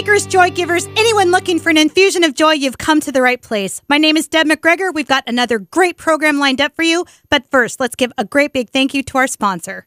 Seekers, joy givers, anyone looking for an infusion of joy, you've come to the right place. My name is Deb McGregor. We've got another great program lined up for you. But first, let's give a great big thank you to our sponsor.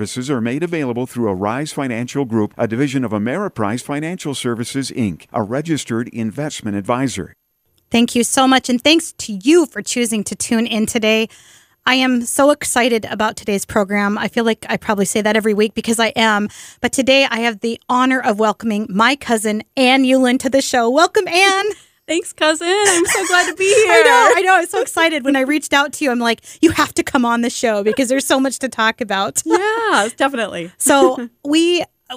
are made available through Arise Financial Group, a division of Ameriprise Financial Services, Inc., a registered investment advisor. Thank you so much, and thanks to you for choosing to tune in today. I am so excited about today's program. I feel like I probably say that every week because I am, but today I have the honor of welcoming my cousin, Anne Euland, to the show. Welcome, Anne. Thanks, cousin. I'm so glad to be here. I know. I'm so excited. When I reached out to you, I'm like, you have to come on the show because there's so much to talk about. Yeah, definitely. So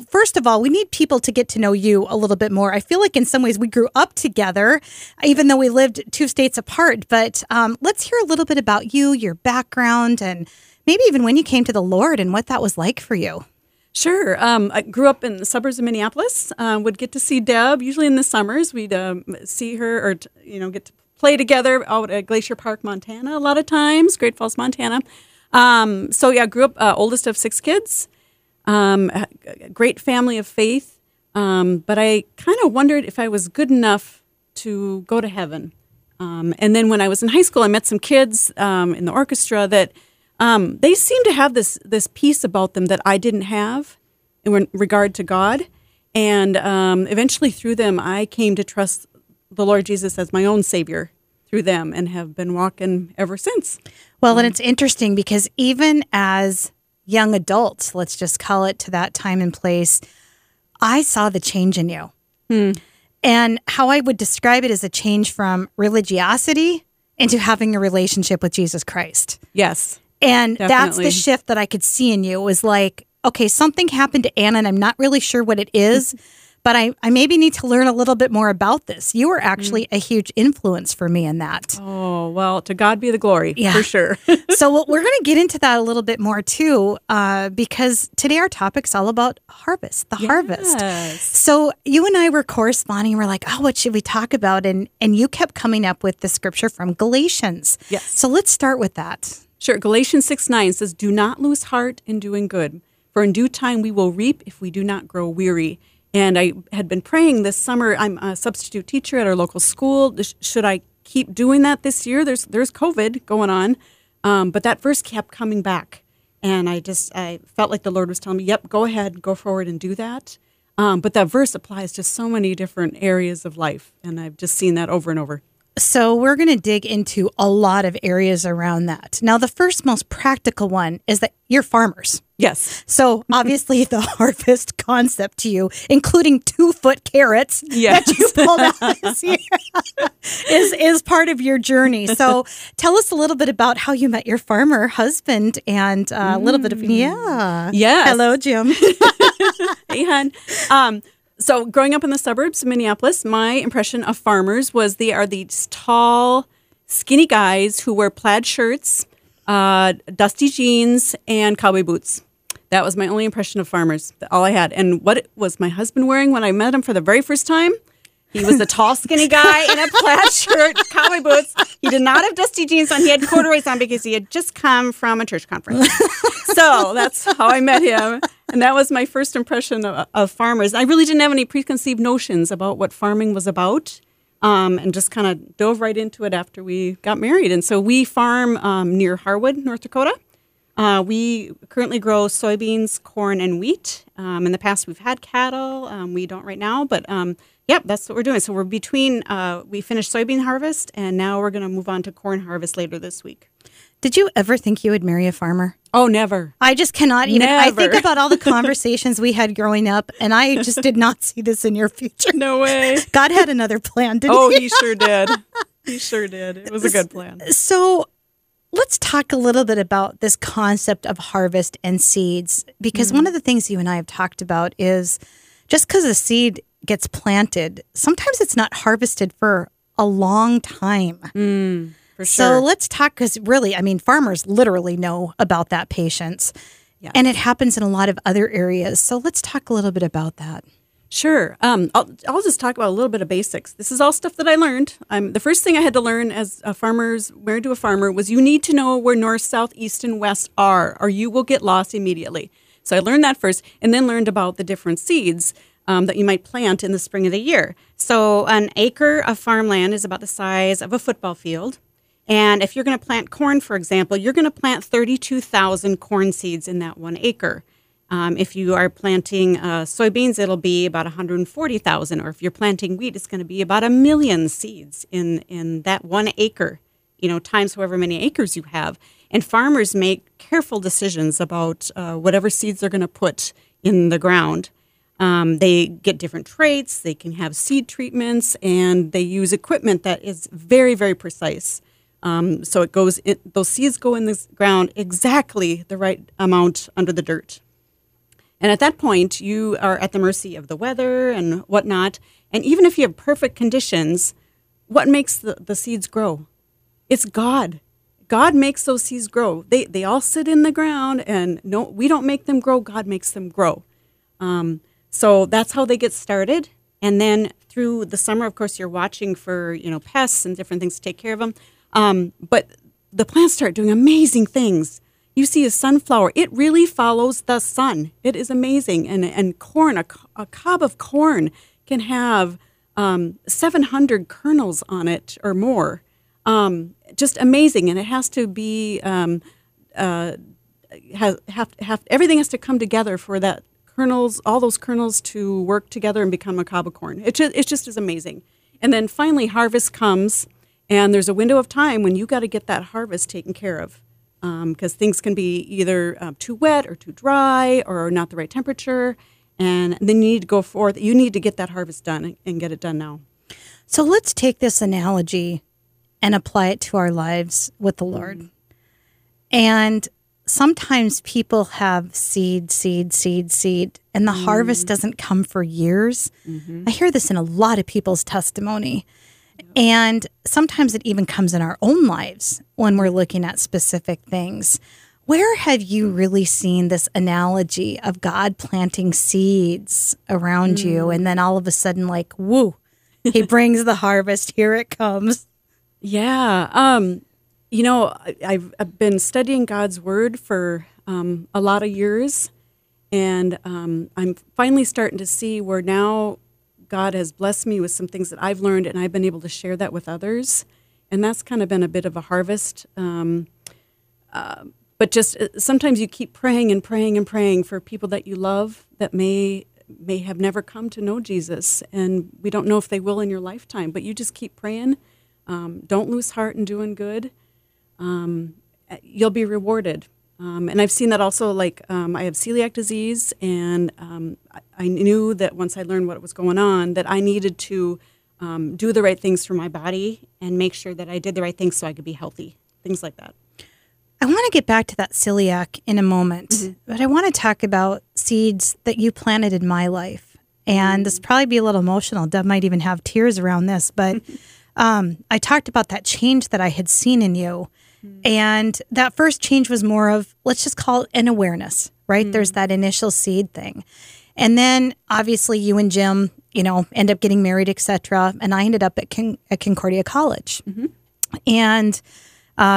first of all, we need people to get to know you a little bit more. I feel like in some ways we grew up together, even though we lived two states apart. But let's hear a little bit about you, your background, and maybe even when you came to the Lord and what that was like for you. Sure. I grew up in the suburbs of Minneapolis. Would get to see Deb usually in the summers. We'd see her or get to play together out at Glacier Park, Montana, a lot of times, Great Falls, Montana. So yeah, grew up oldest of six kids. A great family of faith. But I kind of wondered if I was good enough to go to heaven. And then when I was in high school, I met some kids in the orchestra that. They seem to have this piece about them that I didn't have in regard to God. And eventually through them, I came to trust the Lord Jesus as my own Savior through them and have been walking ever since. Well, and it's interesting because even as young adults, let's just call it to that time and place, I saw the change in you. And how I would describe it is a change from religiosity into having a relationship with Jesus Christ. Yes. And definitely. That's the shift that I could see in you. It was like, okay, something happened to Anna, and I'm not really sure what it is, but I maybe need to learn a little bit more about this. You were actually a huge influence for me in that. Oh, well, to God be the glory, for sure. So we're going to get into that a little bit more, too, because today our topic's all about harvest, the harvest. So you and I were corresponding. We're like, oh, what should we talk about? And you kept coming up with the scripture from Galatians. Yes. So let's start with that. Sure. Galatians 6:9 says, do not lose heart in doing good, for in due time we will reap if we do not grow weary. And I had been praying this summer. I'm a substitute teacher at our local school. Should I keep doing that this year? There's COVID going on. But that verse kept coming back. And I felt like the Lord was telling me, yep, go ahead, go forward and do that. But that verse applies to so many different areas of life. And I've just seen that over and over. So we're going to dig into a lot of areas around that. Now, the first most practical one is that you're farmers. Yes. So obviously the harvest concept to you, including 2-foot carrots that you pulled out this year, is part of your journey. So tell us a little bit about how you met your farmer husband and a little bit of, Hello, Jim. Hey, hon. So growing up in the suburbs of Minneapolis, my impression of farmers was they are these tall, skinny guys who wear plaid shirts, dusty jeans, and cowboy boots. That was my only impression of farmers, all I had. And what was my husband wearing when I met him for the very first time? He was a tall, skinny guy in a plaid shirt, cowboy boots. He did not have dusty jeans on. He had corduroys on because he had just come from a church conference. So that's how I met him. And that was my first impression of farmers. I really didn't have any preconceived notions about what farming was about, and just kind of dove right into it after we got married. And so we farm near Harwood, North Dakota. We currently grow soybeans, corn, and wheat. In the past, we've had cattle. We don't right now, but that's what we're doing. So we're we finished soybean harvest, and now we're going to move on to corn harvest later this week. Did you ever think you would marry a farmer? Oh, never. I just cannot even. Never. I think about all the conversations we had growing up, and I just did not see this in your future. No way. God had another plan, didn't he? Oh, he sure did. He sure did. It was a good plan. So let's talk a little bit about this concept of harvest and seeds, because one of the things you and I have talked about is just because a seed gets planted, sometimes it's not harvested for a long time. For sure. So let's talk, because really, I mean, farmers literally know about that patience. Yeah. And it happens in a lot of other areas. So let's talk a little bit about that. Sure. I'll just talk about a little bit of basics. This is all stuff that I learned. The first thing I had to learn as a farmer's married to a farmer was you need to know where north, south, east, and west are, or you will get lost immediately. So I learned that first, and then learned about the different seeds that you might plant in the spring of the year. So an acre of farmland is about the size of a football field. And if you're going to plant corn, for example, you're going to plant 32,000 corn seeds in that 1 acre. If you are planting soybeans, it'll be about 140,000. Or if you're planting wheat, it's going to be about 1 million seeds in that 1 acre, you know, times however many acres you have. And farmers make careful decisions about whatever seeds they're going to put in the ground. They get different traits. They can have seed treatments, and they use equipment that is very, very precise. So it goes. Those seeds go in the ground exactly the right amount under the dirt. And at that point, you are at the mercy of the weather and whatnot. And even if you have perfect conditions, what makes the seeds grow? It's God. God makes those seeds grow. They all sit in the ground, and no, we don't make them grow. God makes them grow. So that's how they get started. And then through the summer, of course, you're watching for, you know, pests and different things to take care of them. But the plants start doing amazing things. You see a sunflower. It really follows the sun. It is amazing. And corn, a cob of corn can have 700 kernels on it or more. Just amazing. And it has to be, everything has to come together for that kernels, all those kernels to work together and become a cob of corn. It just is amazing. And then finally harvest comes. And there's a window of time when you got to get that harvest taken care of because things can be either too wet or too dry or not the right temperature. And then you need to go forth. You need to get that harvest done and get it done now. So let's take this analogy and apply it to our lives with the Lord. Mm-hmm. And sometimes people have seed, and the mm-hmm. harvest doesn't come for years. Mm-hmm. I hear this in a lot of people's testimony. And sometimes it even comes in our own lives when we're looking at specific things. Where have you really seen this analogy of God planting seeds around you? And then all of a sudden, like, woo, he brings the harvest. Here it comes. Yeah. You know, I've been studying God's word for a lot of years. And I'm finally starting to see where now God has blessed me with some things that I've learned, and I've been able to share that with others. And that's kind of been a bit of a harvest. But just sometimes you keep praying for people that you love that may have never come to know Jesus. And we don't know if they will in your lifetime, but you just keep praying. Don't lose heart in doing good. You'll be rewarded. And I've seen that also, like, I have celiac disease, and I knew that once I learned what was going on, that I needed to do the right things for my body and make sure that I did the right things so I could be healthy, things like that. I want to get back to that celiac in a moment, mm-hmm. but I want to talk about seeds that you planted in my life. And mm-hmm. this will probably be a little emotional. Deb might even have tears around this, but I talked about that change that I had seen in you. And that first change was more of, let's just call it an awareness, right? Mm-hmm. There's that initial seed thing. And then, obviously, you and Jim, you know, end up getting married, et cetera. And I ended up at Concordia College. Mm-hmm. And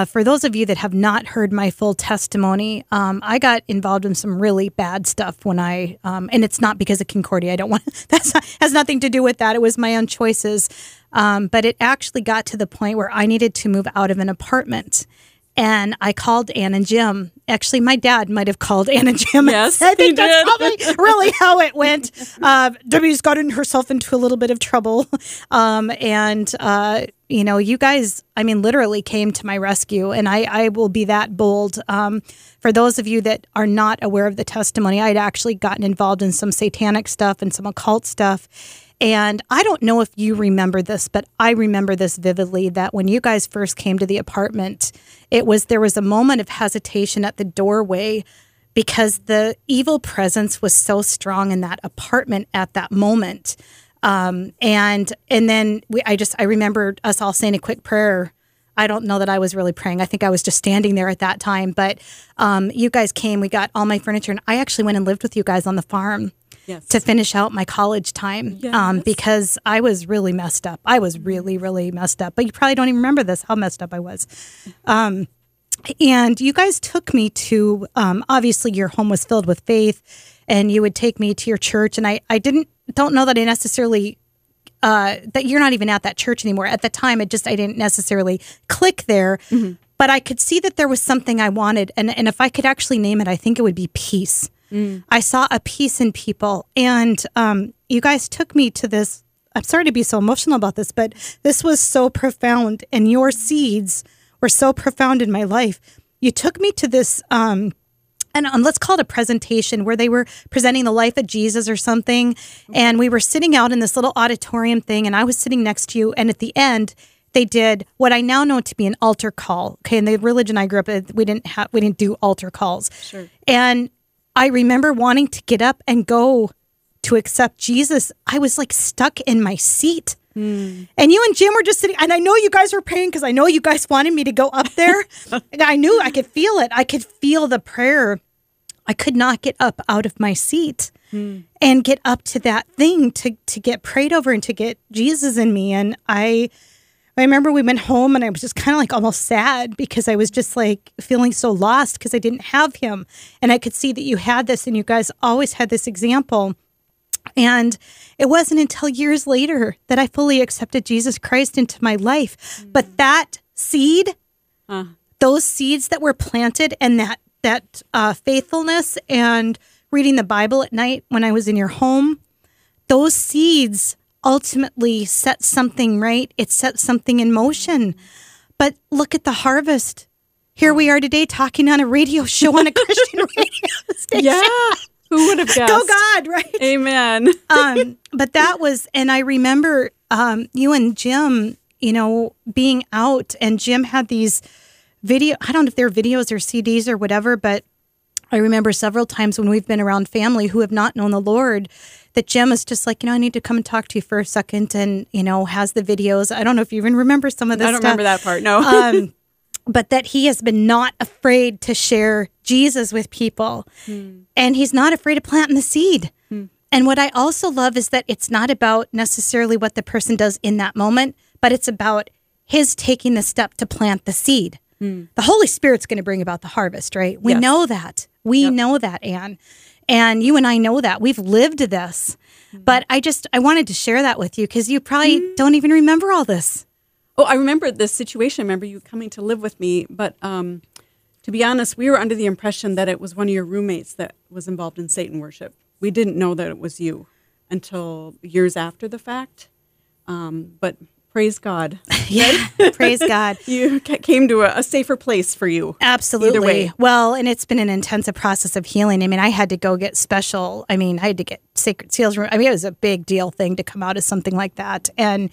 for those of you that have not heard my full testimony, I got involved in some really bad stuff when I, and it's not because of Concordia. I don't want to, has nothing to do with that. It was my own choices. But it actually got to the point where I needed to move out of an apartment. And I called Anne and Jim. Actually, my dad might have called Anne and Jim. Yes, I think that's probably really how it went. Debbie's gotten herself into a little bit of trouble. You know, you guys, I mean, literally came to my rescue. And I will be that bold. For those of you that are not aware of the testimony, I had actually gotten involved in some satanic stuff and some occult stuff. And I don't know if you remember this, but I remember this vividly, that when you guys first came to the apartment, there was a moment of hesitation at the doorway because the evil presence was so strong in that apartment at that moment. And then I remember us all saying a quick prayer. I don't know that I was really praying. I think I was just standing there at that time. But you guys came. We got all my furniture. And I actually went and lived with you guys on the farm. Yes. To finish out my college time, yes. Because I was really messed up. I was really, really messed up. But you probably don't even remember this, how messed up I was. And you guys took me to, obviously your home was filled with faith, and you would take me to your church. And I don't know that I necessarily, that you're not even at that church anymore. At the time, I didn't necessarily click there. Mm-hmm. But I could see that there was something I wanted. And if I could actually name it, I think it would be peace. Mm. I saw a peace in people, and you guys took me to this. I'm sorry to be so emotional about this, but this was so profound, and your seeds were so profound in my life. You took me to this, and let's call it a presentation, where they were presenting the life of Jesus or something, and we were sitting out in this little auditorium thing, and I was sitting next to you, and at the end, they did what I now know to be an altar call. Okay, in the religion I grew up in, we didn't do altar calls. Sure. And I remember wanting to get up and go to accept Jesus. I was like stuck in my seat. Mm. And you and Jim were just sitting, and I know you guys were praying because I know you guys wanted me to go up there. And I knew I could feel it. I could feel the prayer. I could not get up out of my seat and get up to that thing to get prayed over and to get Jesus in me. And I remember we went home, and I was just kind of like almost sad because I was just like feeling so lost because I didn't have him. And I could see that you had this, and you guys always had this example. And it wasn't until years later that I fully accepted Jesus Christ into my life. Mm. But that seed, those seeds that were planted, and that faithfulness and reading the Bible at night when I was in your home, those seeds ultimately set something right. It set something in motion. But look at the harvest. Here we are today talking on a radio show on a Christian radio station. Yeah, who would have guessed? Go God, right? Amen. But that was, and I remember you and Jim, being out, and Jim had these video, I don't know if they're videos or CDs or whatever, but I remember several times when we've been around family who have not known the Lord, that Jim is just like, I need to come and talk to you for a second, and, has the videos. I don't know if you even remember some of this stuff. I don't remember that part, no. But that he has been not afraid to share Jesus with people, and he's not afraid of planting the seed. Mm. And what I also love is that it's not about necessarily what the person does in that moment, but it's about his taking the step to plant the seed. Mm. The Holy Spirit's going to bring about the harvest, right? We know that. We know that, Anne. And you and I know that. We've lived this. Mm-hmm. But I wanted to share that with you because you probably don't even remember all this. Oh, I remember this situation. I remember you coming to live with me. But to be honest, we were under the impression that it was one of your roommates that was involved in Satan worship. We didn't know that it was you until years after the fact. But praise God. Yeah, praise God. You came to a safer place for you. Absolutely. Either way. Well, and it's been an intensive process of healing. I mean, I had to go get special. I mean, I had to get sacred seals. I mean, it was a big deal thing to come out of something like that. And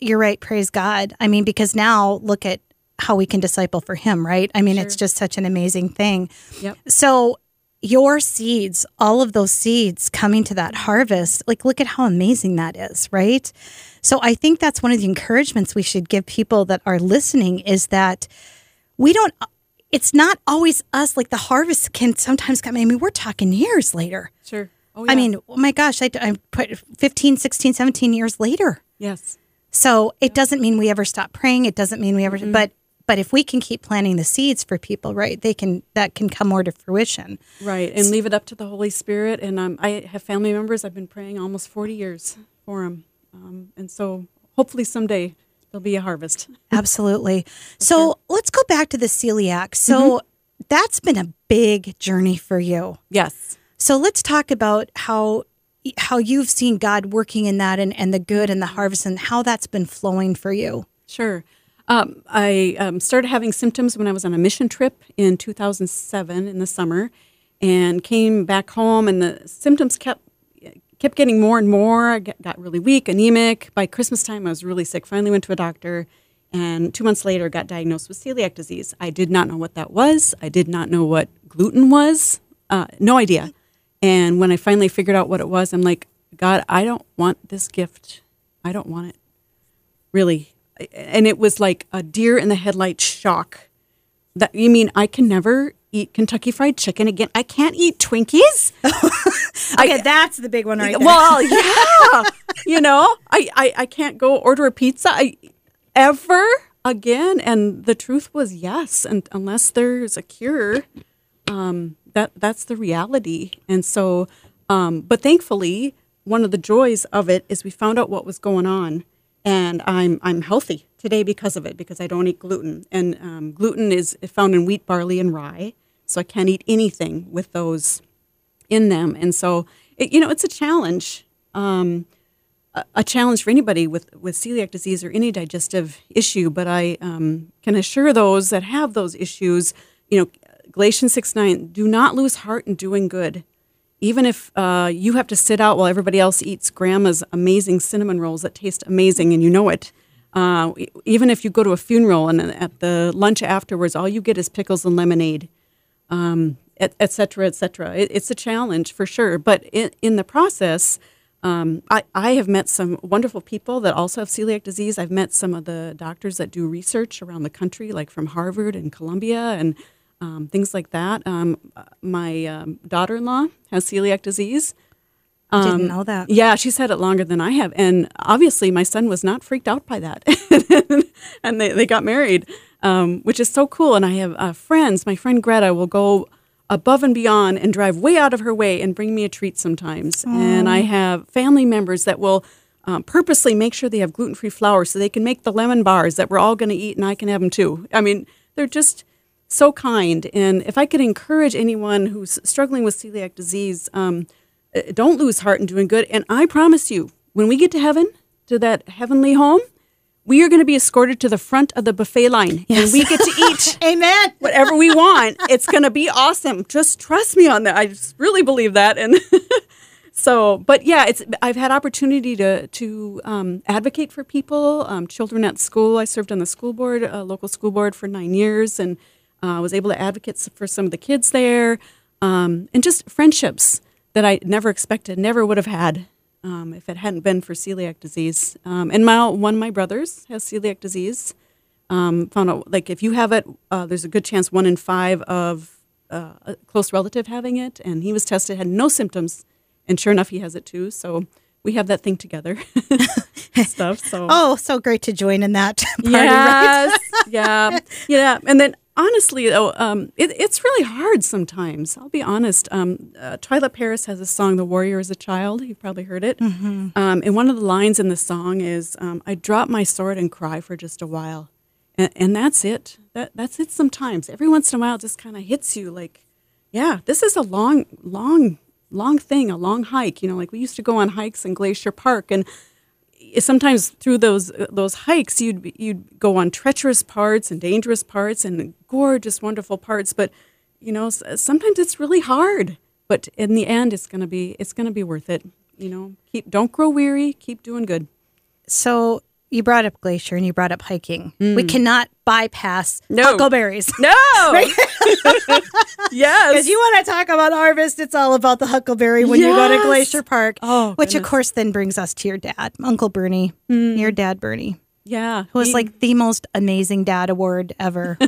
you're right, praise God. I mean, because now look at how we can disciple for him, right? I mean, It's just such an amazing thing. Yep. So your seeds, all of those seeds coming to that harvest, like look at how amazing that is, right? So I think that's one of the encouragements we should give people that are listening is that it's not always us, like the harvest can sometimes come. I mean, we're talking years later. Sure. Oh, yeah. I mean, oh my gosh, I put 15, 16, 17 years later. Yes. So it doesn't mean we ever stop praying. It doesn't mean we ever, But if we can keep planting the seeds for people, right, that can come more to fruition. Right, and leave it up to the Holy Spirit. And I have family members, I've been praying almost 40 years for them. And so hopefully someday there'll be a harvest. Absolutely. So let's go back to the celiac. So that's been a big journey for you. Yes. So let's talk about how you've seen God working in that and the good and the harvest and how that's been flowing for you. Sure. I started having symptoms when I was on a mission trip in 2007 in the summer and came back home, and the symptoms kept getting more and more. I got really weak, anemic. By Christmas time, I was really sick. Finally went to a doctor, and 2 months later got diagnosed with celiac disease. I did not know what that was. I did not know what gluten was. No idea. And when I finally figured out what it was, I'm like, God, I don't want this gift. I don't want it, really. And it was like a deer in the headlight shock. That, you mean I can never eat Kentucky Fried Chicken again? I can't eat Twinkies? Okay, that's the big one right there. Well, yeah. You know, I can't go order a pizza ever again. And the truth was yes. And unless there's a cure, that's the reality. And so, but thankfully, one of the joys of it is we found out what was going on. And I'm healthy today because of it, because I don't eat gluten. And gluten is found in wheat, barley, and rye. So I can't eat anything with those in them. And so, it's a challenge, a challenge for anybody with celiac disease or any digestive issue. But I can assure those that have those issues, Galatians 6:9, do not lose heart in doing good. Even if you have to sit out while everybody else eats grandma's amazing cinnamon rolls that taste amazing and you know it, even if you go to a funeral and at the lunch afterwards, all you get is pickles and lemonade, et cetera, et cetera. It's a challenge for sure. But in the process, I have met some wonderful people that also have celiac disease. I've met some of the doctors that do research around the country, like from Harvard and Columbia and things like that. My daughter-in-law has celiac disease. Didn't know that. Yeah, she's had it longer than I have. And obviously my son was not freaked out by that. And they got married, which is so cool. And I have friends. My friend Greta will go above and beyond and drive way out of her way and bring me a treat sometimes. Aww. And I have family members that will purposely make sure they have gluten-free flour so they can make the lemon bars that we're all going to eat and I can have them too. I mean, they're just so kind. And if I could encourage anyone who's struggling with celiac disease, don't lose heart in doing good. And I promise you, when we get to heaven, to that heavenly home, we are going to be escorted to the front of the buffet line. Yes. And we get to eat Amen. Whatever we want. It's going to be awesome. Just trust me on that. I just really believe that. And so, but yeah, I've had opportunity to advocate for people, children at school. I served on the school board, a local school board for 9 years, and I was able to advocate for some of the kids there, and just friendships that I never expected, never would have had if it hadn't been for celiac disease. And one of my brothers has celiac disease. Found out, like, if you have it, there's a good chance 1 in 5 of a close relative having it. And he was tested, had no symptoms, and sure enough, he has it too. So we have that thing together. Stuff. So so great to join in that party. Yes, right? yeah. And then, honestly, though, it's really hard sometimes. I'll be honest. Twila Paris has a song, "The Warrior is a Child." You've probably heard it. Mm-hmm. And one of the lines in the song is, "I drop my sword and cry for just a while." And that's it. That's it sometimes. Every once in a while, it just kind of hits you like, yeah, this is a long, long, long thing, a long hike. Like we used to go on hikes in Glacier Park, and sometimes through those hikes, you'd go on treacherous parts and dangerous parts and gorgeous, wonderful parts. But sometimes it's really hard. But in the end, it's gonna be worth it. Don't grow weary. Keep doing good. So you brought up Glacier and you brought up hiking. Mm. We cannot bypass huckleberries. No. Right? Yes. Because you want to talk about harvest, it's all about the huckleberry when you go to Glacier Park. Oh, which, goodness. Of course, then brings us to your dad, Uncle Bernie, your dad, Bernie. Yeah. Who was like the most amazing dad award ever.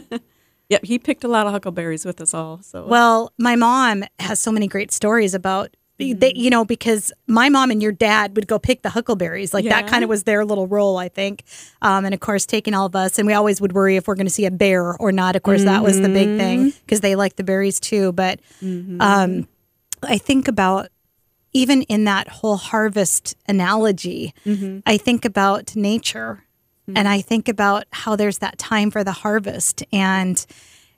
Yep, he picked a lot of huckleberries with us all. So. Well, my mom has so many great stories about they, because my mom and your dad would go pick the huckleberries. Like that kind of was their little role, I think. And of course, taking all of us. And we always would worry if we're going to see a bear or not. Of course, that was the big thing because they liked the berries too. But I think about even in that whole harvest analogy, I think about nature and I think about how there's that time for the harvest. And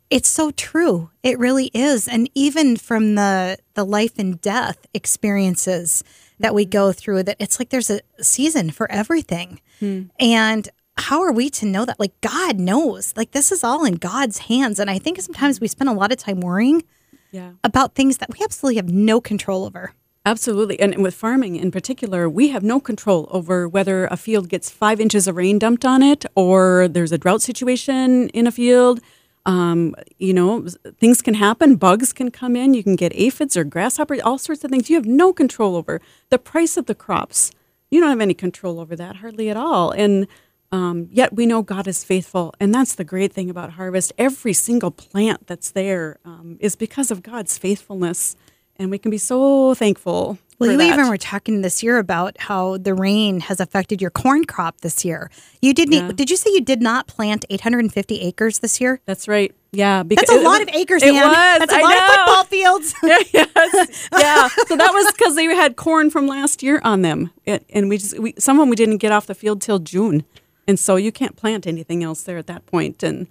it's so true. It really is. And even from the life and death experiences that we go through, that it's like there's a season for everything. And how are we to know that? Like, God knows. Like, this is all in God's hands. And I think sometimes we spend a lot of time worrying about things that we absolutely have no control over. Absolutely. And with farming in particular, we have no control over whether a field gets 5 inches of rain dumped on it or there's a drought situation in a field. You know, things can happen. Bugs can come in. You can get aphids or grasshoppers, all sorts of things you have no control over. The price of the crops, you don't have any control over that hardly at all. And yet we know God is faithful. And that's the great thing about harvest. Every single plant that's there is because of God's faithfulness. And we can be so thankful. Well, you even were talking this year about how the rain has affected your corn crop this year. You didn't. Yeah. Did you say you did not plant 850 acres this year? That's right. Yeah, because that's a lot of acres. It was. That's a lot of football fields. Yes. Yeah. So that was because they had corn from last year on them, and we didn't get off the field till June, and so you can't plant anything else there at that point. And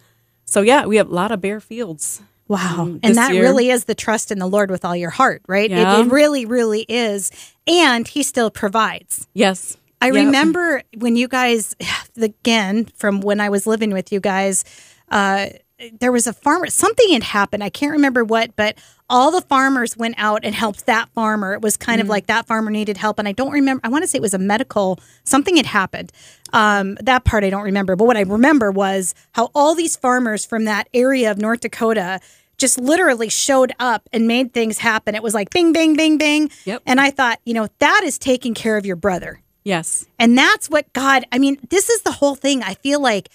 so yeah, we have a lot of bare fields. Wow. And that year really is the trust in the Lord with all your heart, right? Yeah. It really, really is. And he still provides. Yes. I remember when you guys, again, from when I was living with you guys, there was a farmer, something had happened. I can't remember what, but all the farmers went out and helped that farmer. It was kind of like that farmer needed help. And I don't remember. I want to say it was a medical, something had happened. That part I don't remember. But what I remember was how all these farmers from that area of North Dakota just literally showed up and made things happen. It was like bing, bing, bing, bing. Yep. And I thought, that is taking care of your brother. Yes. And that's what God, this is the whole thing. I feel like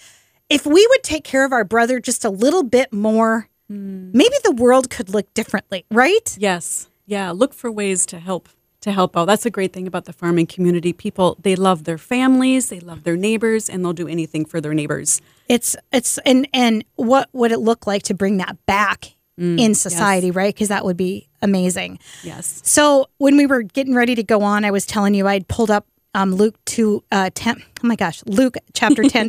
if we would take care of our brother just a little bit more, maybe the world could look differently, right? Yes. Yeah. Look for ways to help out. That's a great thing about the farming community. People, they love their families, they love their neighbors, and they'll do anything for their neighbors. And what would it look like to bring that back in society, right? Because that would be amazing. Yes. So when we were getting ready to go on, I was telling you I'd pulled up Luke chapter 10,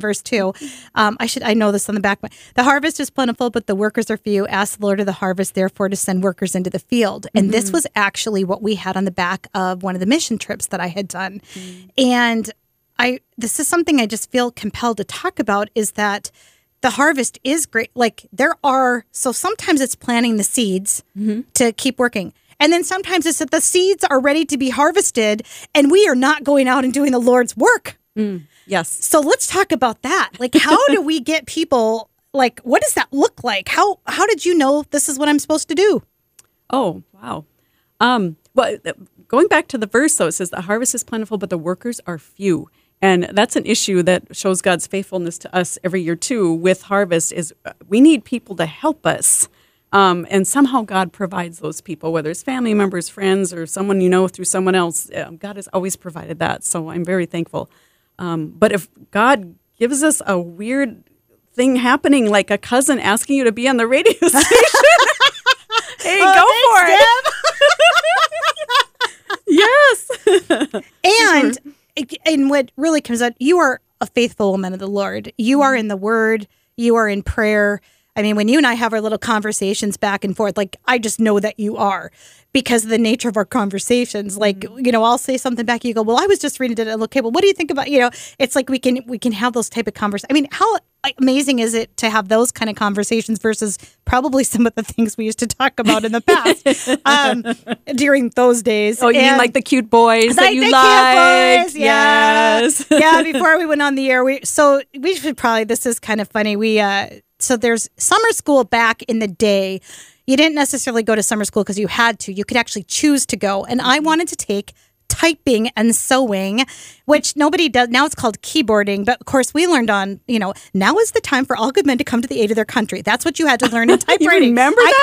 verse 2. I know this on the back. The harvest is plentiful, but the workers are few. Ask the Lord of the harvest, therefore, to send workers into the field. And this was actually what we had on the back of one of the mission trips that I had done. And this is something I just feel compelled to talk about, is that the harvest is great. So sometimes it's planting the seeds to keep working. And then sometimes it's that the seeds are ready to be harvested and we are not going out and doing the Lord's work. Yes. So let's talk about that. How do we get people, what does that look like? How did you know this is what I'm supposed to do? Oh, wow. Well, going back to the verse, though, it says the harvest is plentiful, but the workers are few. And that's an issue that shows God's faithfulness to us every year, too, with harvest, is we need people to help us. And somehow God provides those people, whether it's family members, friends, or someone you know through someone else. God has always provided that, so I'm very thankful. But if God gives us a weird thing happening, like a cousin asking you to be on the radio station, go for it. Yes. And what really comes out, you are a faithful woman of the Lord. You are in the Word. You are in prayer. When you and I have our little conversations back and forth, I just know that you are, because of the nature of our conversations. I'll say something back, you go, well, I was just reading it. Okay, well, what do you think about, it's like we can have those type of conversations. How amazing is it to have those kind of conversations versus probably some of the things we used to talk about in the past during those days. Oh, you mean the cute boys that you like? Cute boys, yeah. Yes. Yeah, before we went on the air, we should probably, this is kind of funny, so there's summer school back in the day. You didn't necessarily go to summer school because you had to. You could actually choose to go. And I wanted to take typing and sewing, which nobody does. Now it's called keyboarding. But, of course, we learned on, now is the time for all good men to come to the aid of their country. That's what you had to learn in typewriting. You remember that?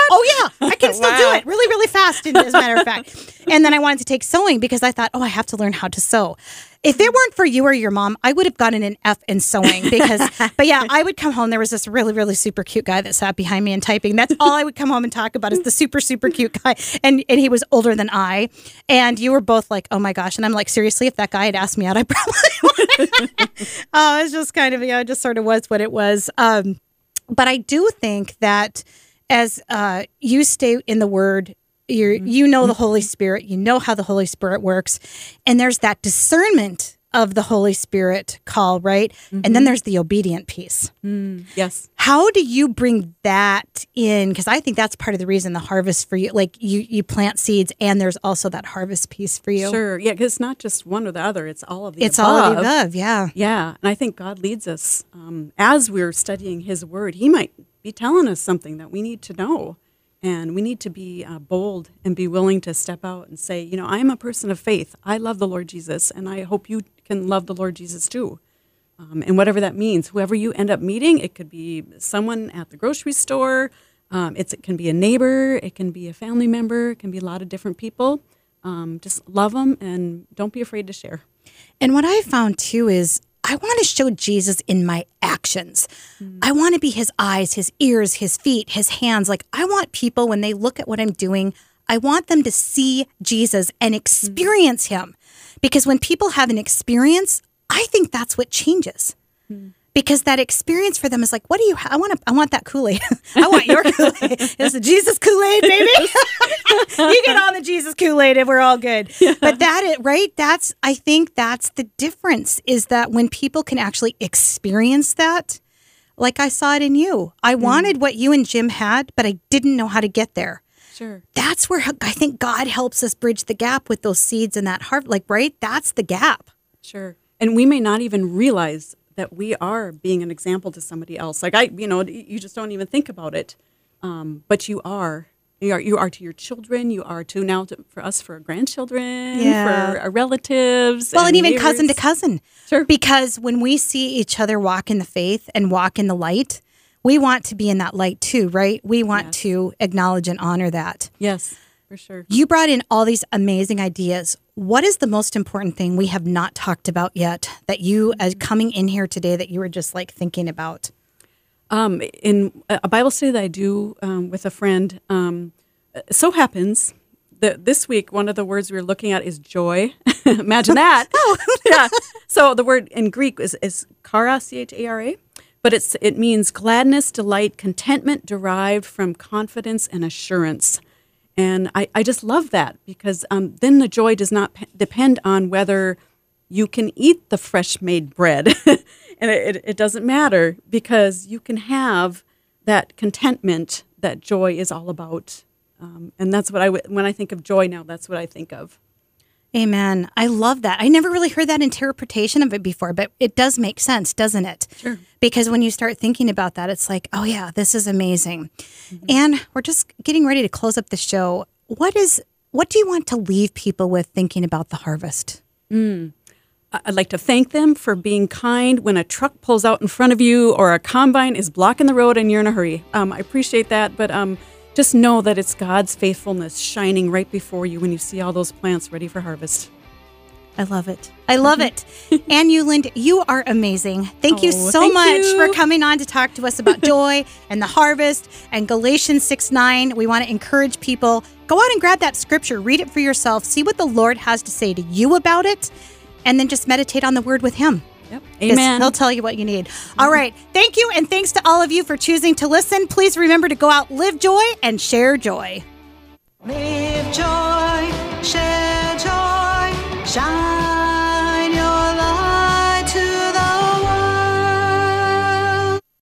I can still do it really, really fast, as a matter of fact. And then I wanted to take sewing because I thought, I have to learn how to sew. If it weren't for you or your mom, I would have gotten an F in sewing I would come home. There was this really, really super cute guy that sat behind me and typing. That's all I would come home and talk about, is the super, super cute guy. And he was older than I. And you were both like, oh my gosh. And I'm like, seriously, if that guy had asked me out, I probably would. It's just kind of, it just sort of was what it was. But I do think that as you stay in the Word, you know the Holy Spirit, you know how the Holy Spirit works, and there's that discernment of the Holy Spirit call, right? Mm-hmm. And then there's the obedient piece. Mm. Yes. How do you bring that in? Because I think that's part of the reason the harvest for you, like you plant seeds and there's also that harvest piece for you. Sure. Yeah, because it's not just one or the other. It's all of the above. It's all of the above, yeah. Yeah. And I think God leads us. As we're studying his word, he might be telling us something that we need to know. And we need to be bold and be willing to step out and say, you know, I am a person of faith. I love the Lord Jesus, and I hope you can love the Lord Jesus too. And whatever that means, whoever you end up meeting, it could be someone at the grocery store. It can be a neighbor. It can be a family member. It can be a lot of different people. Just love them and don't be afraid to share. And what I found too is I want to show Jesus in my actions. Mm. I want to be his eyes, his ears, his feet, his hands. Like, I want people, when they look at what I'm doing, I want them to see Jesus and experience him. Because when people have an experience, I think that's what changes. Mm. Because that experience for them is like, what do you have? I want that Kool-Aid. I want your Kool-Aid. It's the Jesus Kool-Aid, baby. You get on the Jesus Kool-Aid and we're all good. Yeah. But I think that's the difference, is that when people can actually experience that, like I saw it in you. I wanted what you and Jim had, but I didn't know how to get there. Sure. That's where I think God helps us bridge the gap with those seeds and that heart, like, right? That's the gap. Sure. And we may not even realize that we are being an example to somebody else. Like, you just don't even think about it. But you are to your children. You are to for grandchildren, for our relatives. Well, and even neighbors. Cousin to cousin. Sure. Because when we see each other walk in the faith and walk in the light, we want to be in that light too, right? We want to acknowledge and honor that. Yes, for sure. You brought in all these amazing ideas. What is the most important thing we have not talked about yet that you, as coming in here today, that you were just like thinking about? In a Bible study that I do with a friend, so happens that this week one of the words we were looking at is joy. Imagine that. Oh, yeah. So the word in Greek is chara, chara, but it means gladness, delight, contentment derived from confidence and assurance. And I just love that, because then the joy does not depend on whether you can eat the fresh-made bread. And it doesn't matter, because you can have that contentment that joy is all about. And that's what when I think of joy now, that's what I think of. Amen. I love that. I never really heard that interpretation of it before, but it does make sense, doesn't it? Sure. Because when you start thinking about that, it's like, oh yeah, this is amazing. Mm-hmm. And we're just getting ready to close up the show. What do you want to leave people with thinking about the harvest? I'd like to thank them for being kind when a truck pulls out in front of you or a combine is blocking the road and you're in a hurry. I appreciate that, but just know that it's God's faithfulness shining right before you when you see all those plants ready for harvest. I love it. I love it. Anne Euland, you are amazing. Thank you so much for coming on to talk to us about joy and the harvest and Galatians 6:9. We want to encourage people, go out and grab that scripture, read it for yourself, see what the Lord has to say to you about it, and then just meditate on the word with him. Yep. Amen. He'll tell you what you need. All right. Thank you. And thanks to all of you for choosing to listen. Please remember to go out, live joy, and share joy. Live joy.